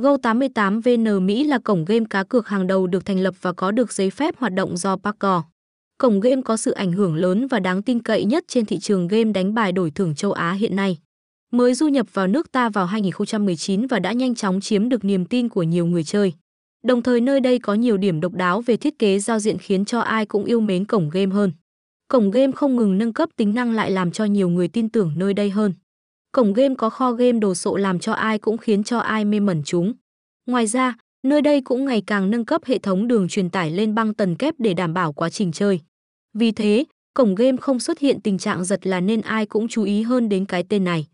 Go88VN Mỹ là cổng game cá cược hàng đầu được thành lập và có được giấy phép hoạt động do Pacor. Cổng game có sự ảnh hưởng lớn và đáng tin cậy nhất trên thị trường game đánh bài đổi thưởng châu Á hiện nay. Mới du nhập vào nước ta vào 2019 và đã nhanh chóng chiếm được niềm tin của nhiều người chơi. Đồng thời nơi đây có nhiều điểm độc đáo về thiết kế giao diện khiến cho ai cũng yêu mến cổng game hơn. Cổng game không ngừng nâng cấp tính năng lại làm cho nhiều người tin tưởng nơi đây hơn. Cổng game có kho game đồ sộ làm cho ai cũng khiến cho ai mê mẩn chúng. Ngoài ra, nơi đây cũng ngày càng nâng cấp hệ thống đường truyền tải lên băng tần kép để đảm bảo quá trình chơi. Vì thế, cổng game không xuất hiện tình trạng giật là nên ai cũng chú ý hơn đến cái tên này.